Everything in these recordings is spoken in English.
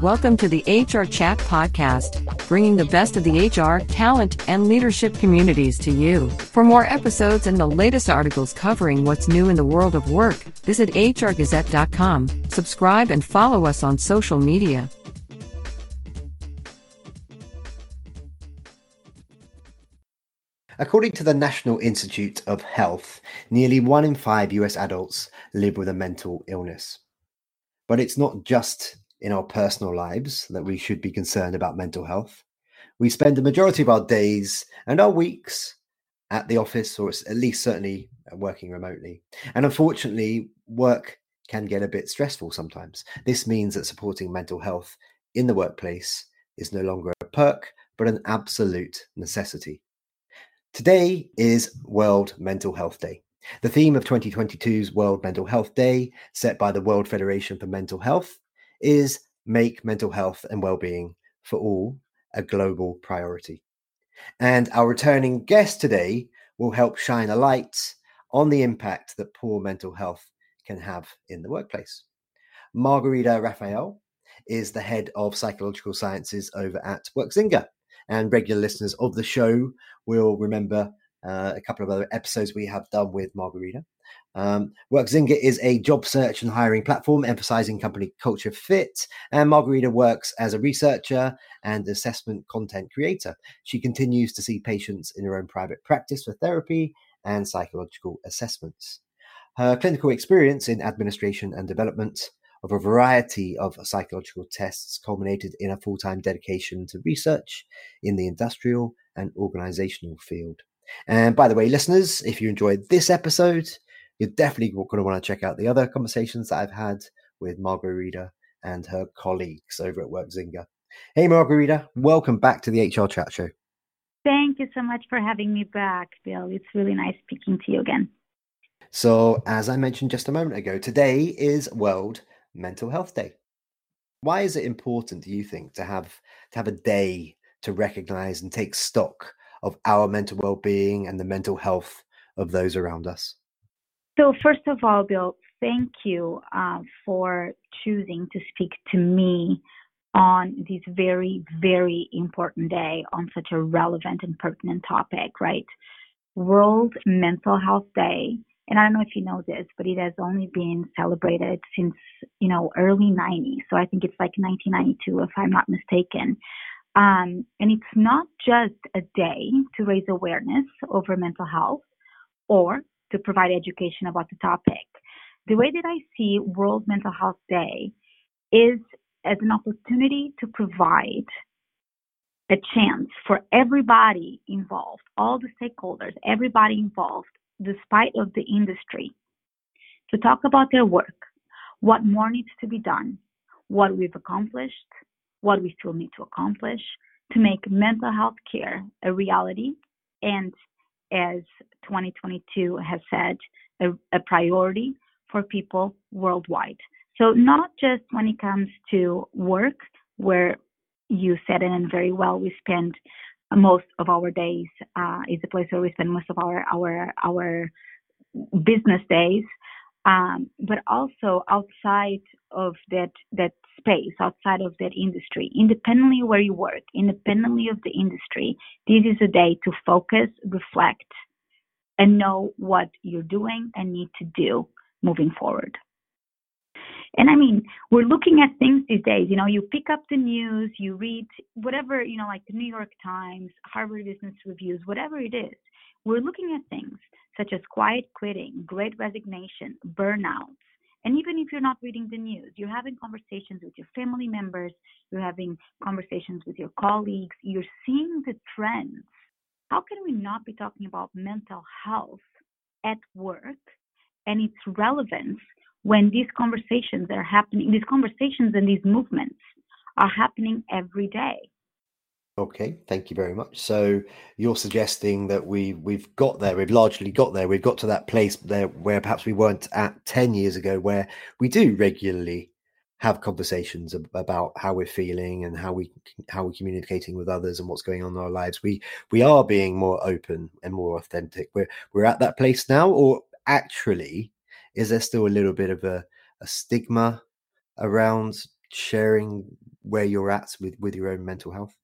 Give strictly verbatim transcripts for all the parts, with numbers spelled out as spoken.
Welcome to the H R Chat Podcast, bringing the best of the H R, talent, and leadership communities to you. For more episodes and the latest articles covering what's new in the world of work, visit H R Gazette dot com, subscribe and follow us on social media. According to the National Institute of Health, nearly one in five U S adults live with a mental illness. But it's not just in our personal lives that we should be concerned about mental health. We spend the majority of our days and our weeks at the office, or at least certainly working remotely. And unfortunately, work can get a bit stressful sometimes. This means that supporting mental health in the workplace is no longer a perk, but an absolute necessity. Today is World Mental Health Day. The theme of twenty twenty-two's World Mental Health Day, set by the World Federation for Mental Health, is Make Mental Health and Wellbeing for All a Global Priority. And our returning guest today will help shine a light on the impact that poor mental health can have in the workplace. Margarita Raphael is the head of psychological sciences over at WorkZinger. And regular listeners of the show will remember uh, a couple of other episodes we have done with Margarita. Um, WorkZinger is a job search and hiring platform emphasizing company culture fit. And Margarita works as a researcher and assessment content creator. She continues to see patients in her own private practice for therapy and psychological assessments. Her clinical experience in administration and development of a variety of psychological tests culminated in a full-time dedication to research in the industrial and organizational field. And by the way, listeners, if you enjoyed this episode, you're definitely going to want to check out the other conversations that I've had with Margarita and her colleagues over at WorkZinger. Hey, Margarita, welcome back to the H R Chat Show. Thank you so much for having me back, Bill. It's really nice speaking to you again. So, as I mentioned just a moment ago, today is World Mental Health Day. Why is it important, do you think, to have to have a day to recognize and take stock of our mental well-being and the mental health of those around us? So first of all, Bill, thank you uh, for choosing to speak to me on this very, very important day on such a relevant and pertinent topic, right? World Mental Health Day. And I don't know if you know this, but it has only been celebrated since, you know, early nineties. So I think it's like nineteen ninety-two, if I'm not mistaken. Um, and it's not just a day to raise awareness over mental health or to provide education about the topic. The way that I see World Mental Health Day is as an opportunity to provide a chance for everybody involved, all the stakeholders, everybody involved, despite of the industry, to talk about their work, what more needs to be done, what we've accomplished, what we still need to accomplish to make mental health care a reality and, as twenty twenty-two has said, a, a priority for people worldwide. So not just when it comes to work, where you said it and very well, we spend most of our days uh, is the place where we spend most of our our our business days, um, but also outside of that that space, outside of that industry, independently where you work, independently of the industry, this is a day to focus, reflect, and know what you're doing and need to do moving forward. And I mean, we're looking at things these days, you know, you pick up the news, you read whatever, you know, like the New York Times, Harvard Business Reviews, whatever it is. We're looking at things such as quiet quitting, great resignation, burnouts. And even if you're not reading the news, you're having conversations with your family members, you're having conversations with your colleagues, you're seeing the trends. How can we not be talking about mental health at work and its relevance when these conversations are happening, these conversations and these movements are happening every day? Okay, thank you very much. So you're suggesting that we, we've got there, we've largely got there, we've got to that place there where perhaps we weren't at ten years ago, where we do regularly have conversations about how we're feeling and how we how we're communicating with others and what's going on in our lives. We we are being more open and more authentic. We're, we're at that place now, or actually, is there still a little bit of a, a stigma around sharing where you're at with, with your own mental health?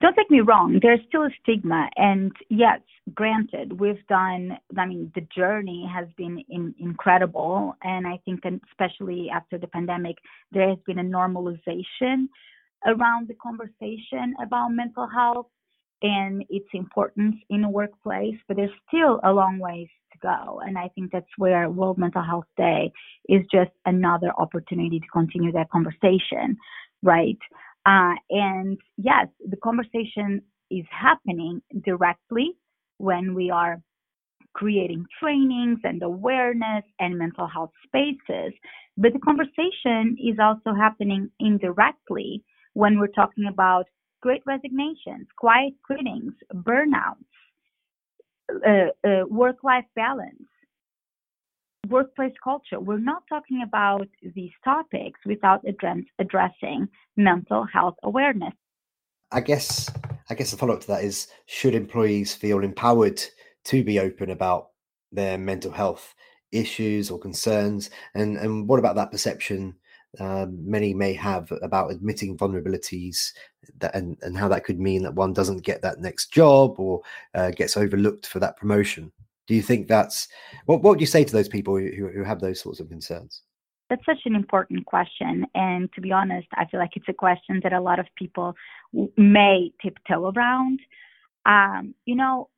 Don't get me wrong, there's still a stigma. And yes, granted, we've done, I mean, the journey has been in, incredible. And I think that especially after the pandemic, there has been a normalization around the conversation about mental health and its importance in the workplace, but there's still a long ways to go. And I think that's where World Mental Health Day is just another opportunity to continue that conversation, right? Uh, and yes, the conversation is happening directly when we are creating trainings and awareness and mental health spaces. But the conversation is also happening indirectly when we're talking about great resignations, quiet quittings, burnouts, uh, uh, work-life balance, workplace culture. We're not talking about these topics without address- addressing mental health awareness. I guess I guess the follow-up to that is, should employees feel empowered to be open about their mental health issues or concerns? And, and what about that perception Uh, many may have about admitting vulnerabilities that, and, and how that could mean that one doesn't get that next job or uh, gets overlooked for that promotion? Do you think that's, what, what would you say to those people who, who have those sorts of concerns? That's such an important question. And to be honest, I feel like it's a question that a lot of people may tiptoe around. Um, you know,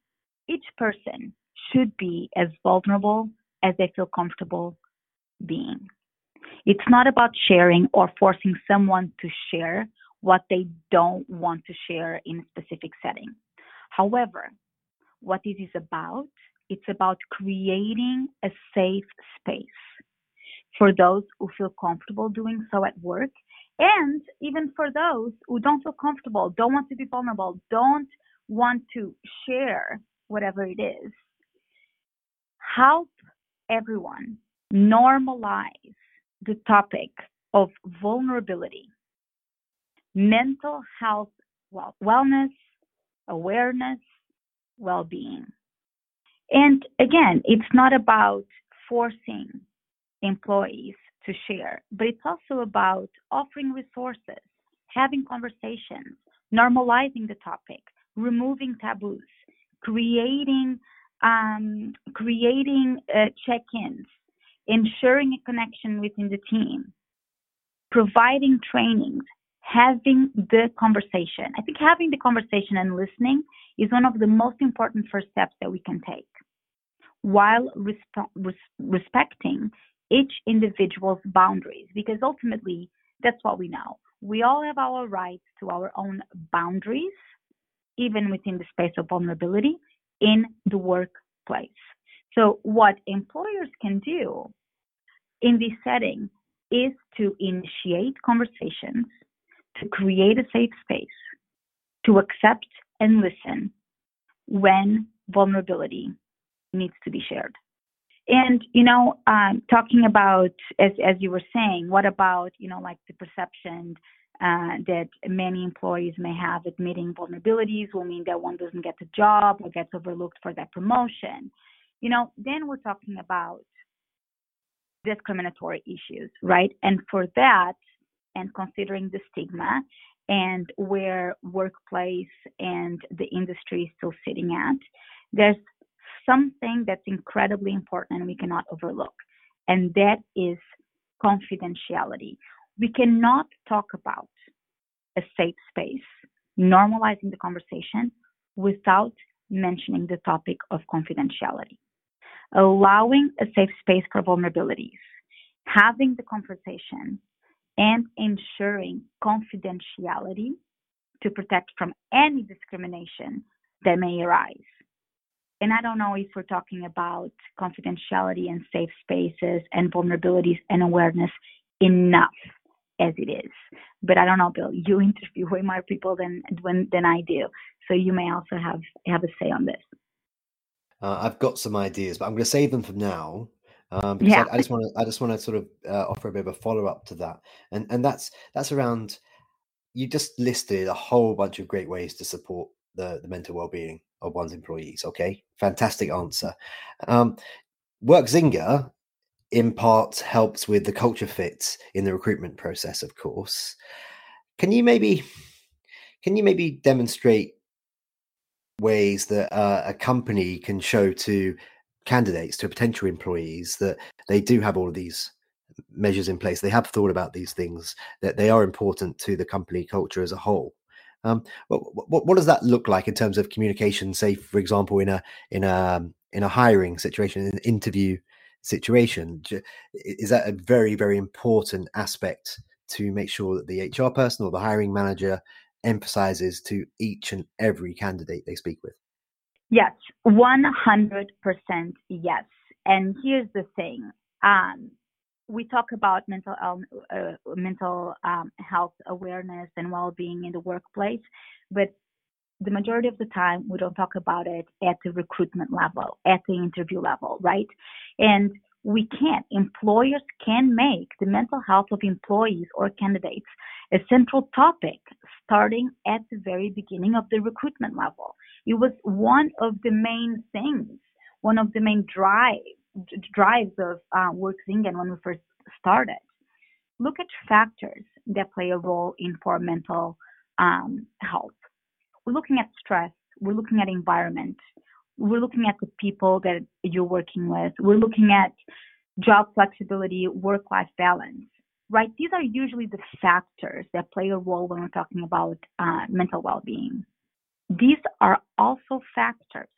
each person should be as vulnerable as they feel comfortable being. It's not about sharing or forcing someone to share what they don't want to share in a specific setting. However, what it is about, it's about creating a safe space for those who feel comfortable doing so at work, and even for those who don't feel comfortable, don't want to be vulnerable, don't want to share whatever it is. Help everyone normalize the topic of vulnerability, mental health, well, wellness, awareness, well-being. And again, it's not about forcing employees to share, but it's also about offering resources, having conversations, normalizing the topic, removing taboos, creating, um, creating uh, check-ins, ensuring a connection within the team, providing trainings, having the conversation. I think having the conversation and listening is one of the most important first steps that we can take, while resp- res- respecting each individual's boundaries, because ultimately that's what we know. We all have our rights to our own boundaries, even within the space of vulnerability in the workplace. So what employers can do in this setting is to initiate conversations, to create a safe space, to accept and listen when vulnerability needs to be shared. And, you know, um, talking about, as, as you were saying, what about, you know, like the perception uh, that many employees may have admitting vulnerabilities will mean that one doesn't get the job or gets overlooked for that promotion. You know, then we're talking about discriminatory issues, right? And for that, and considering the stigma and where workplace and the industry is still sitting at, there's something that's incredibly important and we cannot overlook, and that is confidentiality. We cannot talk about a safe space, normalizing the conversation, without mentioning the topic of confidentiality. Allowing a safe space for vulnerabilities, having the conversation, and ensuring confidentiality to protect from any discrimination that may arise. And I don't know if we're talking about confidentiality and safe spaces and vulnerabilities and awareness enough as it is. But I don't know, Bill, you interview way more people than than I do. So you may also have, have a say on this. Uh, I've got some ideas, but I'm going to save them for now. Um, because yeah. I, I just want to, I just want to sort of uh, offer a bit of a follow-up to that. And and that's, that's around, you just listed a whole bunch of great ways to support the, the mental well-being of one's employees. Okay. Fantastic answer. Um, WorkZinger in part helps with the culture fit in the recruitment process, of course. Can you maybe can you maybe demonstrate ways that uh, a company can show to candidates, to potential employees, that they do have all of these measures in place, they have thought about these things, that they are important to the company culture as a whole? Um, what, what, what does that look like in terms of communication, say, for example, in a in a in a hiring situation, in an interview situation? Is that a very, very important aspect to make sure that the H R person or the hiring manager emphasizes to each and every candidate they speak with? Yes, one hundred percent yes. And here's the thing. Um, we talk about mental um, uh, mental um, health awareness and well-being in the workplace, but the majority of the time we don't talk about it at the recruitment level, at the interview level, right? And we can't. Employers can make the mental health of employees or candidates a central topic starting at the very beginning of the recruitment level. It was one of the main things, one of the main drives drives of uh, WorkZinger when we first started. Look at factors that play a role in for mental um, health. We're looking at stress. We're looking at environment. We're looking at the people that you're working with. We're looking at job flexibility, work-life balance, right? These are usually the factors that play a role when we're talking about uh, mental well-being. These are also factors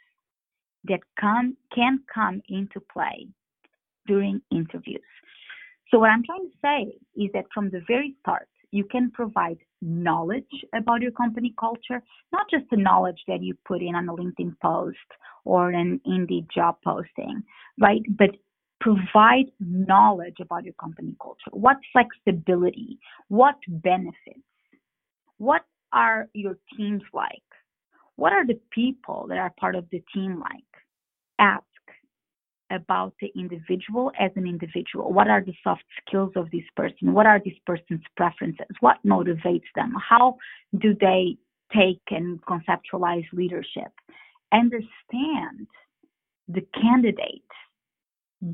that come, can come into play during interviews. So what I'm trying to say is that from the very start, you can provide knowledge about your company culture, not just the knowledge that you put in on a LinkedIn post or an Indeed job posting, right? But provide knowledge about your company culture. What flexibility? What benefits? What are your teams like? What are the people that are part of the team like? Ask about the individual as an individual. What are the soft skills of this person? What are this person's preferences? What motivates them? How do they take and conceptualize leadership? Understand the candidate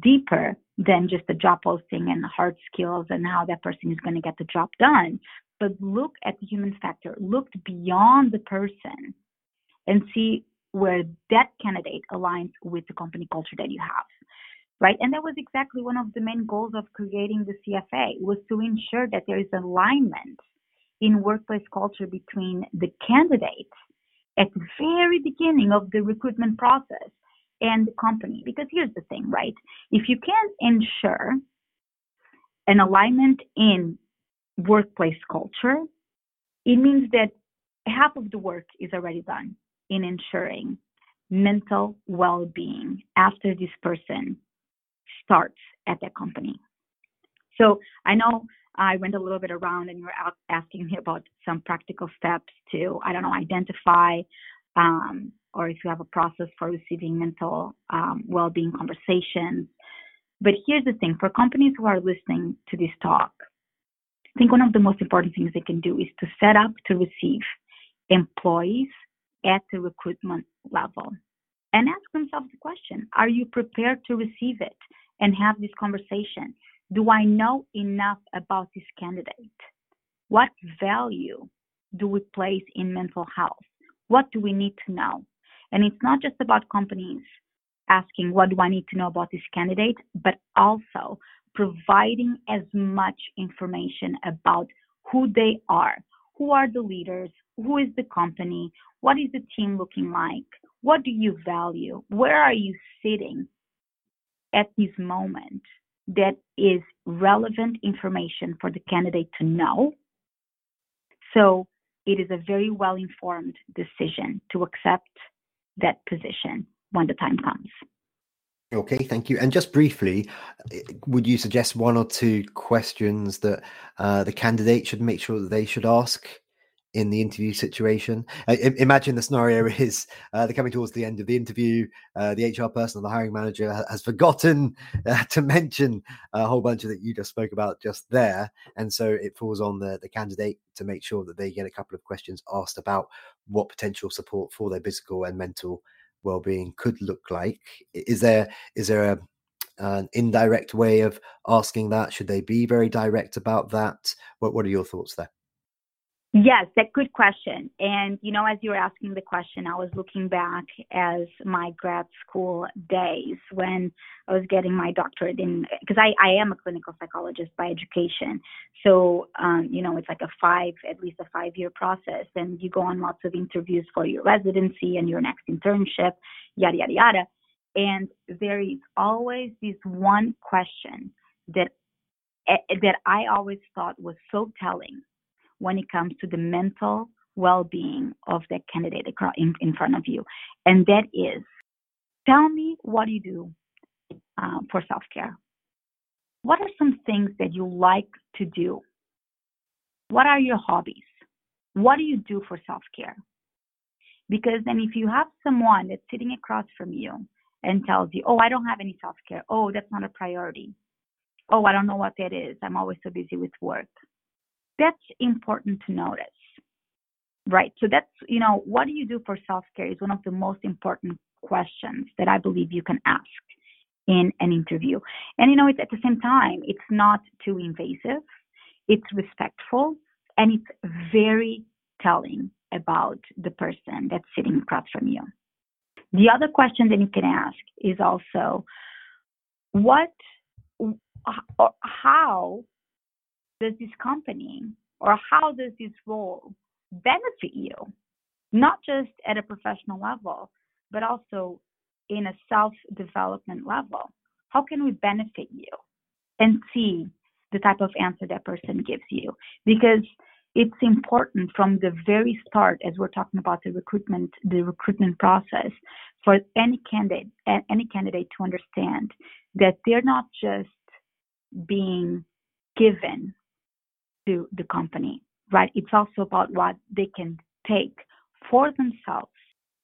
deeper than just the job posting and hard skills and how that person is going to get the job done. But look at the human factor. Look beyond the person and see where that candidate aligns with the company culture that you have, right? And that was exactly one of the main goals of creating the C F A, was to ensure that there is alignment in workplace culture between the candidates at the very beginning of the recruitment process and the company. Because here's the thing, right? If you can't ensure an alignment in workplace culture, it means that half of the work is already done in ensuring mental well-being after this person starts at that company. So I know I went a little bit around and you were asking me about some practical steps to, I don't know, identify um, or if you have a process for receiving mental um, well-being conversations. But here's the thing, for companies who are listening to this talk, I think one of the most important things they can do is to set up to receive employees at the recruitment level and ask themselves the question, are you prepared to receive it and have this conversation? Do I know enough about this candidate? What value do we place in mental health? What do we need to know? And it's not just about companies asking, what do I need to know about this candidate, but also providing as much information about who they are, who are the leaders, who is the company, what is the team looking like, what do you value, where are you sitting at this moment that is relevant information for the candidate to know. So it is a very well-informed decision to accept that position when the time comes. Okay, thank you. And just briefly, would you suggest one or two questions that uh, the candidate should make sure that they should ask in the interview situation? I, imagine the scenario is uh, they're coming towards the end of the interview. Uh, the H R person or the hiring manager has, has forgotten uh, to mention a whole bunch of that you just spoke about just there. And so it falls on the, the candidate to make sure that they get a couple of questions asked about what potential support for their physical and mental well-being could look like. Is there is there a, an indirect way of asking that? Should they be very direct about that? What What are your thoughts there? Yes, that's a good question. And, you know, as you were asking the question, I was looking back as my grad school days when I was getting my doctorate in, because I, I am a clinical psychologist by education. So, um, you know, it's like a five, at least a five year process. And you go on lots of interviews for your residency and your next internship, yada, yada, yada. And there is always this one question that that I always thought was so telling when it comes to the mental well-being of the candidate in, in front of you. And that is, tell me what you do uh, for self-care. What are some things that you like to do? What are your hobbies? What do you do for self-care? Because then if you have someone that's sitting across from you and tells you, oh, I don't have any self-care. Oh, that's not a priority. Oh, I don't know what that is. I'm always so busy with work. That's important to notice, right? So that's, you know, what do you do for self-care is one of the most important questions that I believe you can ask in an interview. And, you know, it's at the same time, it's not too invasive, it's respectful, and it's very telling about the person that's sitting across from you. The other question that you can ask is also, what, how, does this company or how does this role benefit you, not just at a professional level, but also in a self-development level? How can we benefit you? And see the type of answer that person gives you. Because it's important from the very start, as we're talking about the recruitment, the recruitment process, for any candidate, any candidate to understand that they're not just being given to the company, right? It's also about what they can take for themselves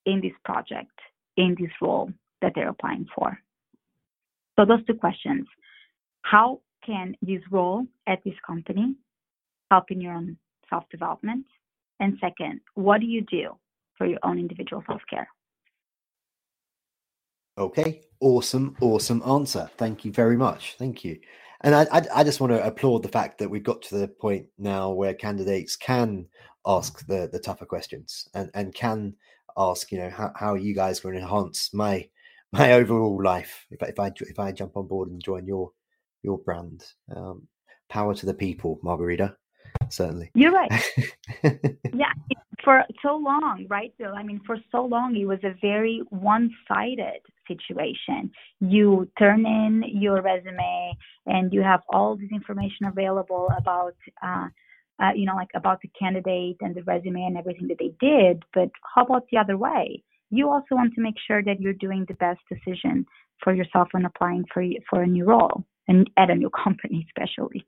in this project, in this role that they're applying for. So those two questions. How can this role at this company help in your own self-development? And second, what do you do for your own individual self-care? Okay, awesome, awesome answer. Thank you very much. Thank you. And I, I, I just want to applaud the fact that we've got to the point now where candidates can ask the, the tougher questions and, and can ask, you know, how, how are you guys going to enhance my my overall life if, if I if I jump on board and join your your brand? Um, power to the people, Margarita. Certainly, you're right. Yeah, for so long, right, Bill? I mean, for so long, it was a very one-sided situation. You turn in your resume, and you have all this information available about, uh, uh, you know, like about the candidate and the resume and everything that they did. But how about the other way? You also want to make sure that you're doing the best decision for yourself when applying for for a new role and at a new company, especially.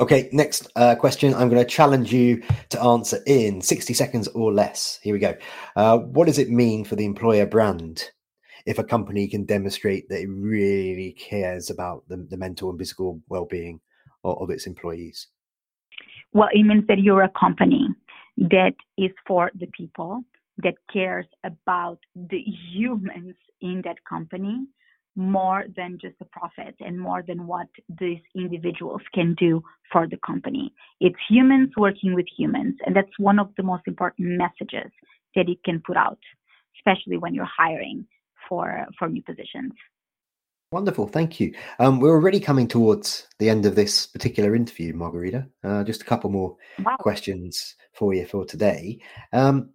Okay, next uh, question. I'm going to challenge you to answer in sixty seconds or less. Here we go. Uh, what does it mean for the employer brand if a company can demonstrate that it really cares about the, the mental and physical well-being of, of its employees? Well, it means that you're a company that is for the people, that cares about the humans in that company more than just the profit and more than what these individuals can do for the company. It's humans working with humans. And that's one of the most important messages that you can put out, especially when you're hiring for, for new positions. Wonderful. Thank you. Um, we're already coming towards the end of this particular interview, Margarita. Uh, just a couple more wow. questions for you for today. Um,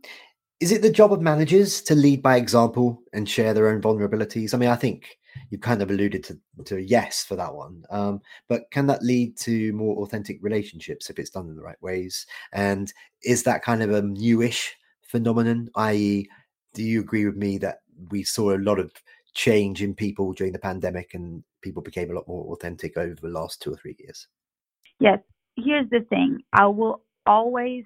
is it the job of managers to lead by example and share their own vulnerabilities? I mean, I think you kind of alluded to, to a yes for that one, um, but can that lead to more authentic relationships if it's done in the right ways? And is that kind of a newish phenomenon? that is, do you agree with me that we saw a lot of change in people during the pandemic and people became a lot more authentic over the last two or three years? Yes. Here's the thing. I will always,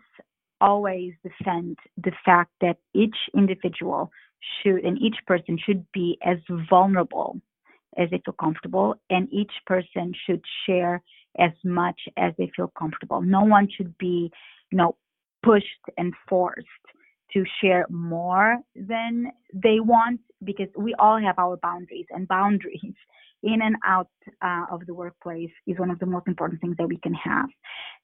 always defend the fact that each individual should and each person should be as vulnerable as they feel comfortable, and each person should share as much as they feel comfortable. No one should be, you know, pushed and forced to share more than they want because we all have our boundaries, and boundaries in and out uh, of the workplace is one of the most important things that we can have.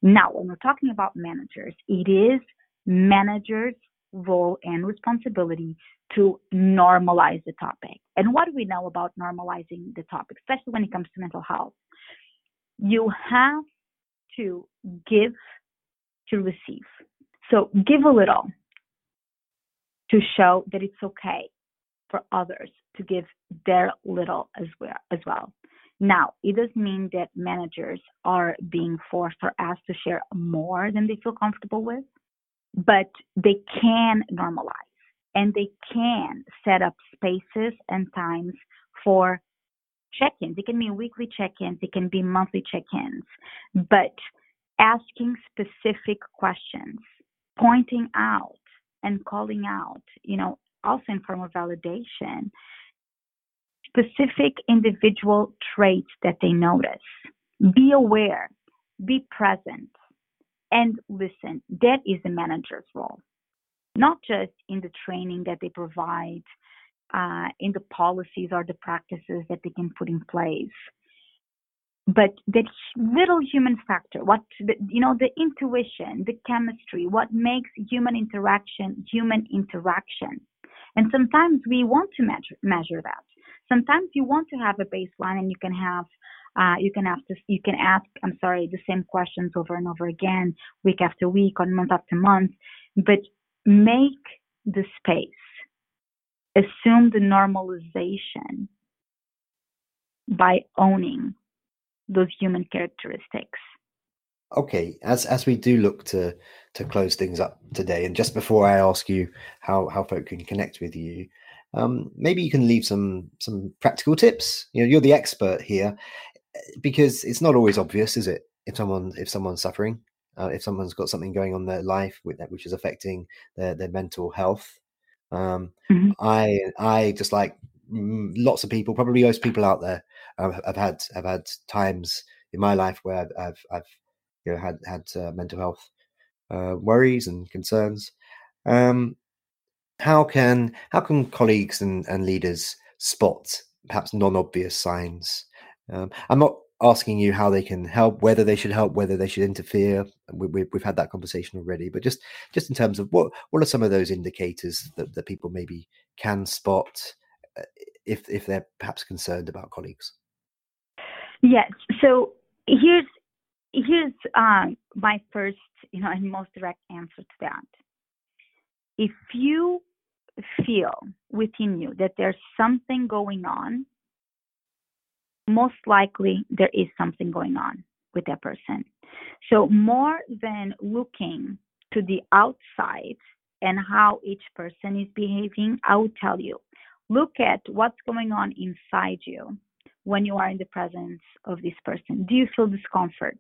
Now, when we're talking about managers, it is managers' role and responsibility to normalize the topic. And what do we know about normalizing the topic, especially when it comes to mental health? You have to give to receive. So give a little to show that it's okay for others to give their little as well. As well. Now, it does mean that managers are being forced or asked to share more than they feel comfortable with, but they can normalize and they can set up spaces and times for check-ins. It can be weekly check-ins, it can be monthly check-ins, but asking specific questions, pointing out and calling out, you know, also in form of validation, specific individual traits that they notice. Be aware, be present, and listen. That is the manager's role, not just in the training that they provide, uh, in the policies or the practices that they can put in place, but that little human factor, what, you know, the intuition, the chemistry, what makes human interaction, human interaction. And sometimes we want to measure, measure that. Sometimes you want to have a baseline, and you can have, uh, you can have to, you can ask, I'm sorry, the same questions over and over again, week after week, or month after month. But make the space, assume the normalization by owning those human characteristics. Okay, as as we do look to to close things up today, and just before I ask you how how folk can connect with you, um, maybe you can leave some some practical tips. You know, you're the expert here, because it's not always obvious, is it? If someone if someone's suffering, uh, if someone's got something going on in their life with that which is affecting their their mental health, um, mm-hmm. I I just like lots of people, probably most people out there, uh, have had have had times in my life where I've I've, I've you know, had had uh, mental health uh, worries and concerns. Um, how can how can colleagues and, and leaders spot perhaps non-obvious signs? Um, I'm not asking you how they can help, whether they should help, whether they should interfere. We, we, we've had that conversation already, but just just in terms of what what are some of those indicators that, that people maybe can spot if if they're perhaps concerned about colleagues? Yes. So here's. Here's uh, my first, you know, and most direct answer to that. If you feel within you that there's something going on, most likely there is something going on with that person. So more than looking to the outside and how each person is behaving, I would tell you, look at what's going on inside you when you are in the presence of this person. Do you feel discomfort?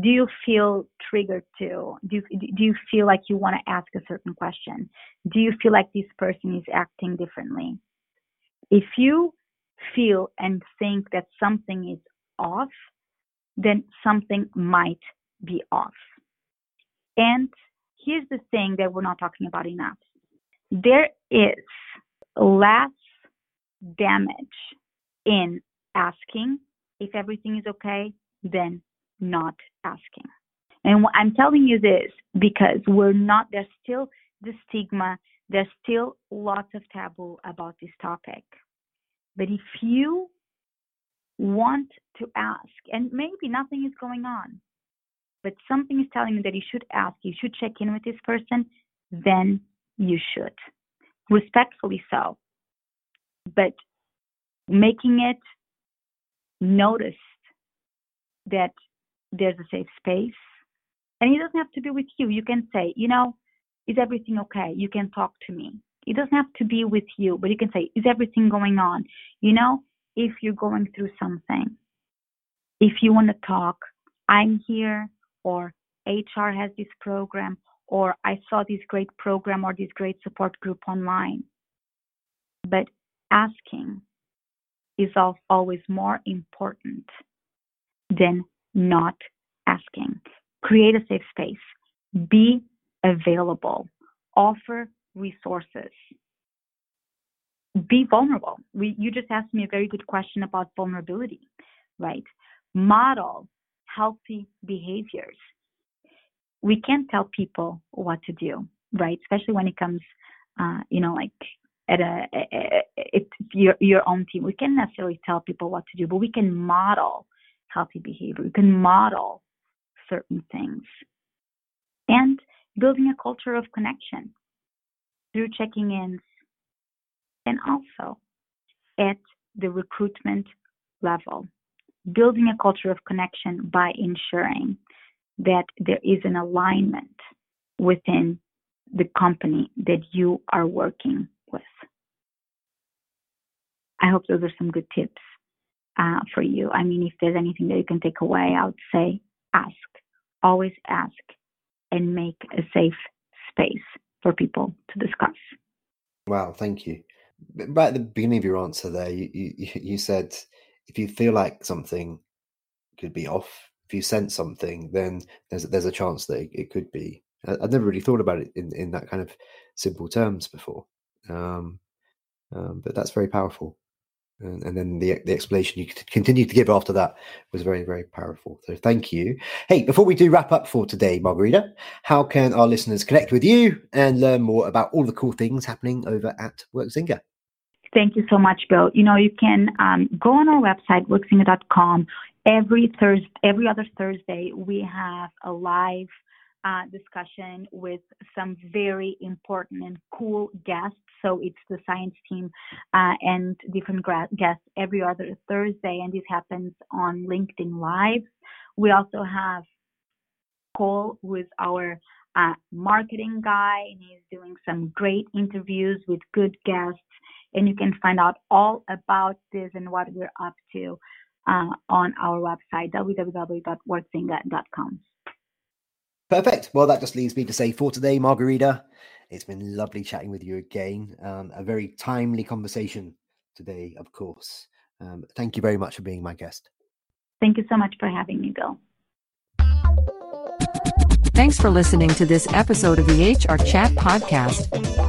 Do you feel triggered too? Do you, do you feel like you want to ask a certain question? Do you feel like this person is acting differently? If you feel and think that something is off, then something might be off. And here's the thing that we're not talking about enough. There is less damage in asking if everything is okay than not asking. And I'm telling you this because we're not, there's still the stigma, there's still lots of taboo about this topic. But if you want to ask, and maybe nothing is going on, but something is telling you that you should ask, you should check in with this person, then you should. Respectfully so. But making it noticed that there's a safe space. And it doesn't have to be with you. You can say, you know, is everything okay? You can talk to me. It doesn't have to be with you, but you can say, is everything going on? You know, if you're going through something, if you want to talk, I'm here, or H R has this program, or I saw this great program or this great support group online. But asking is always more important than not asking. Create a safe space. Be available. Offer resources. be vulnerable. We, you just asked me a very good question about vulnerability, right? Model healthy behaviors. We can't tell people what to do, right? Especially when it comes, uh, you know, like at a, a, a your your own team. We can't necessarily tell people what to do, but we can model healthy behavior. We can model certain things, and building a culture of connection through checking ins, and also at the recruitment level, building a culture of connection by ensuring that there is an alignment within the company that you are working with. I hope those are some good tips uh, for you. I mean, if there's anything that you can take away, I would say ask. Always ask and make a safe space for people to discuss. Wow, thank you. Right at the beginning of your answer there, you, you, you said if you feel like something could be off, if you sense something, then there's there's a chance that it, it could be. I, I've never really thought about it in, in that kind of simple terms before, um, um, but that's very powerful. And, and then the the explanation you continued to give after that was very, very powerful. So thank you. Hey, before we do wrap up for today, Margarita, how can our listeners connect with you and learn more about all the cool things happening over at WorkZinger? Thank you so much, Bill. You know, you can um, go on our website, work zinger dot com. Every Thursday, every other Thursday, we have a live uh, discussion with some very important and cool guests. So it's the science team uh, and different gra- guests every other Thursday, and this happens on LinkedIn Live. We also have a call with our uh, marketing guy, and he's doing some great interviews with good guests. And you can find out all about this and what we're up to uh, on our website, w w w dot work zinger dot com. Perfect. Well, that just leaves me to say for today, Margarita, it's been lovely chatting with you again. Um, a very timely conversation today, of course. Um, thank you very much for being my guest. Thank you so much for having me, Bill. Thanks for listening to this episode of the H R Chat Podcast.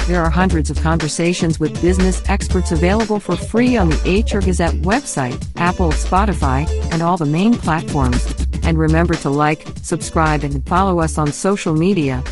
There are hundreds of conversations with business experts available for free on the H R Gazette website, Apple, Spotify, and all the main platforms. And remember to like, subscribe, and follow us on social media.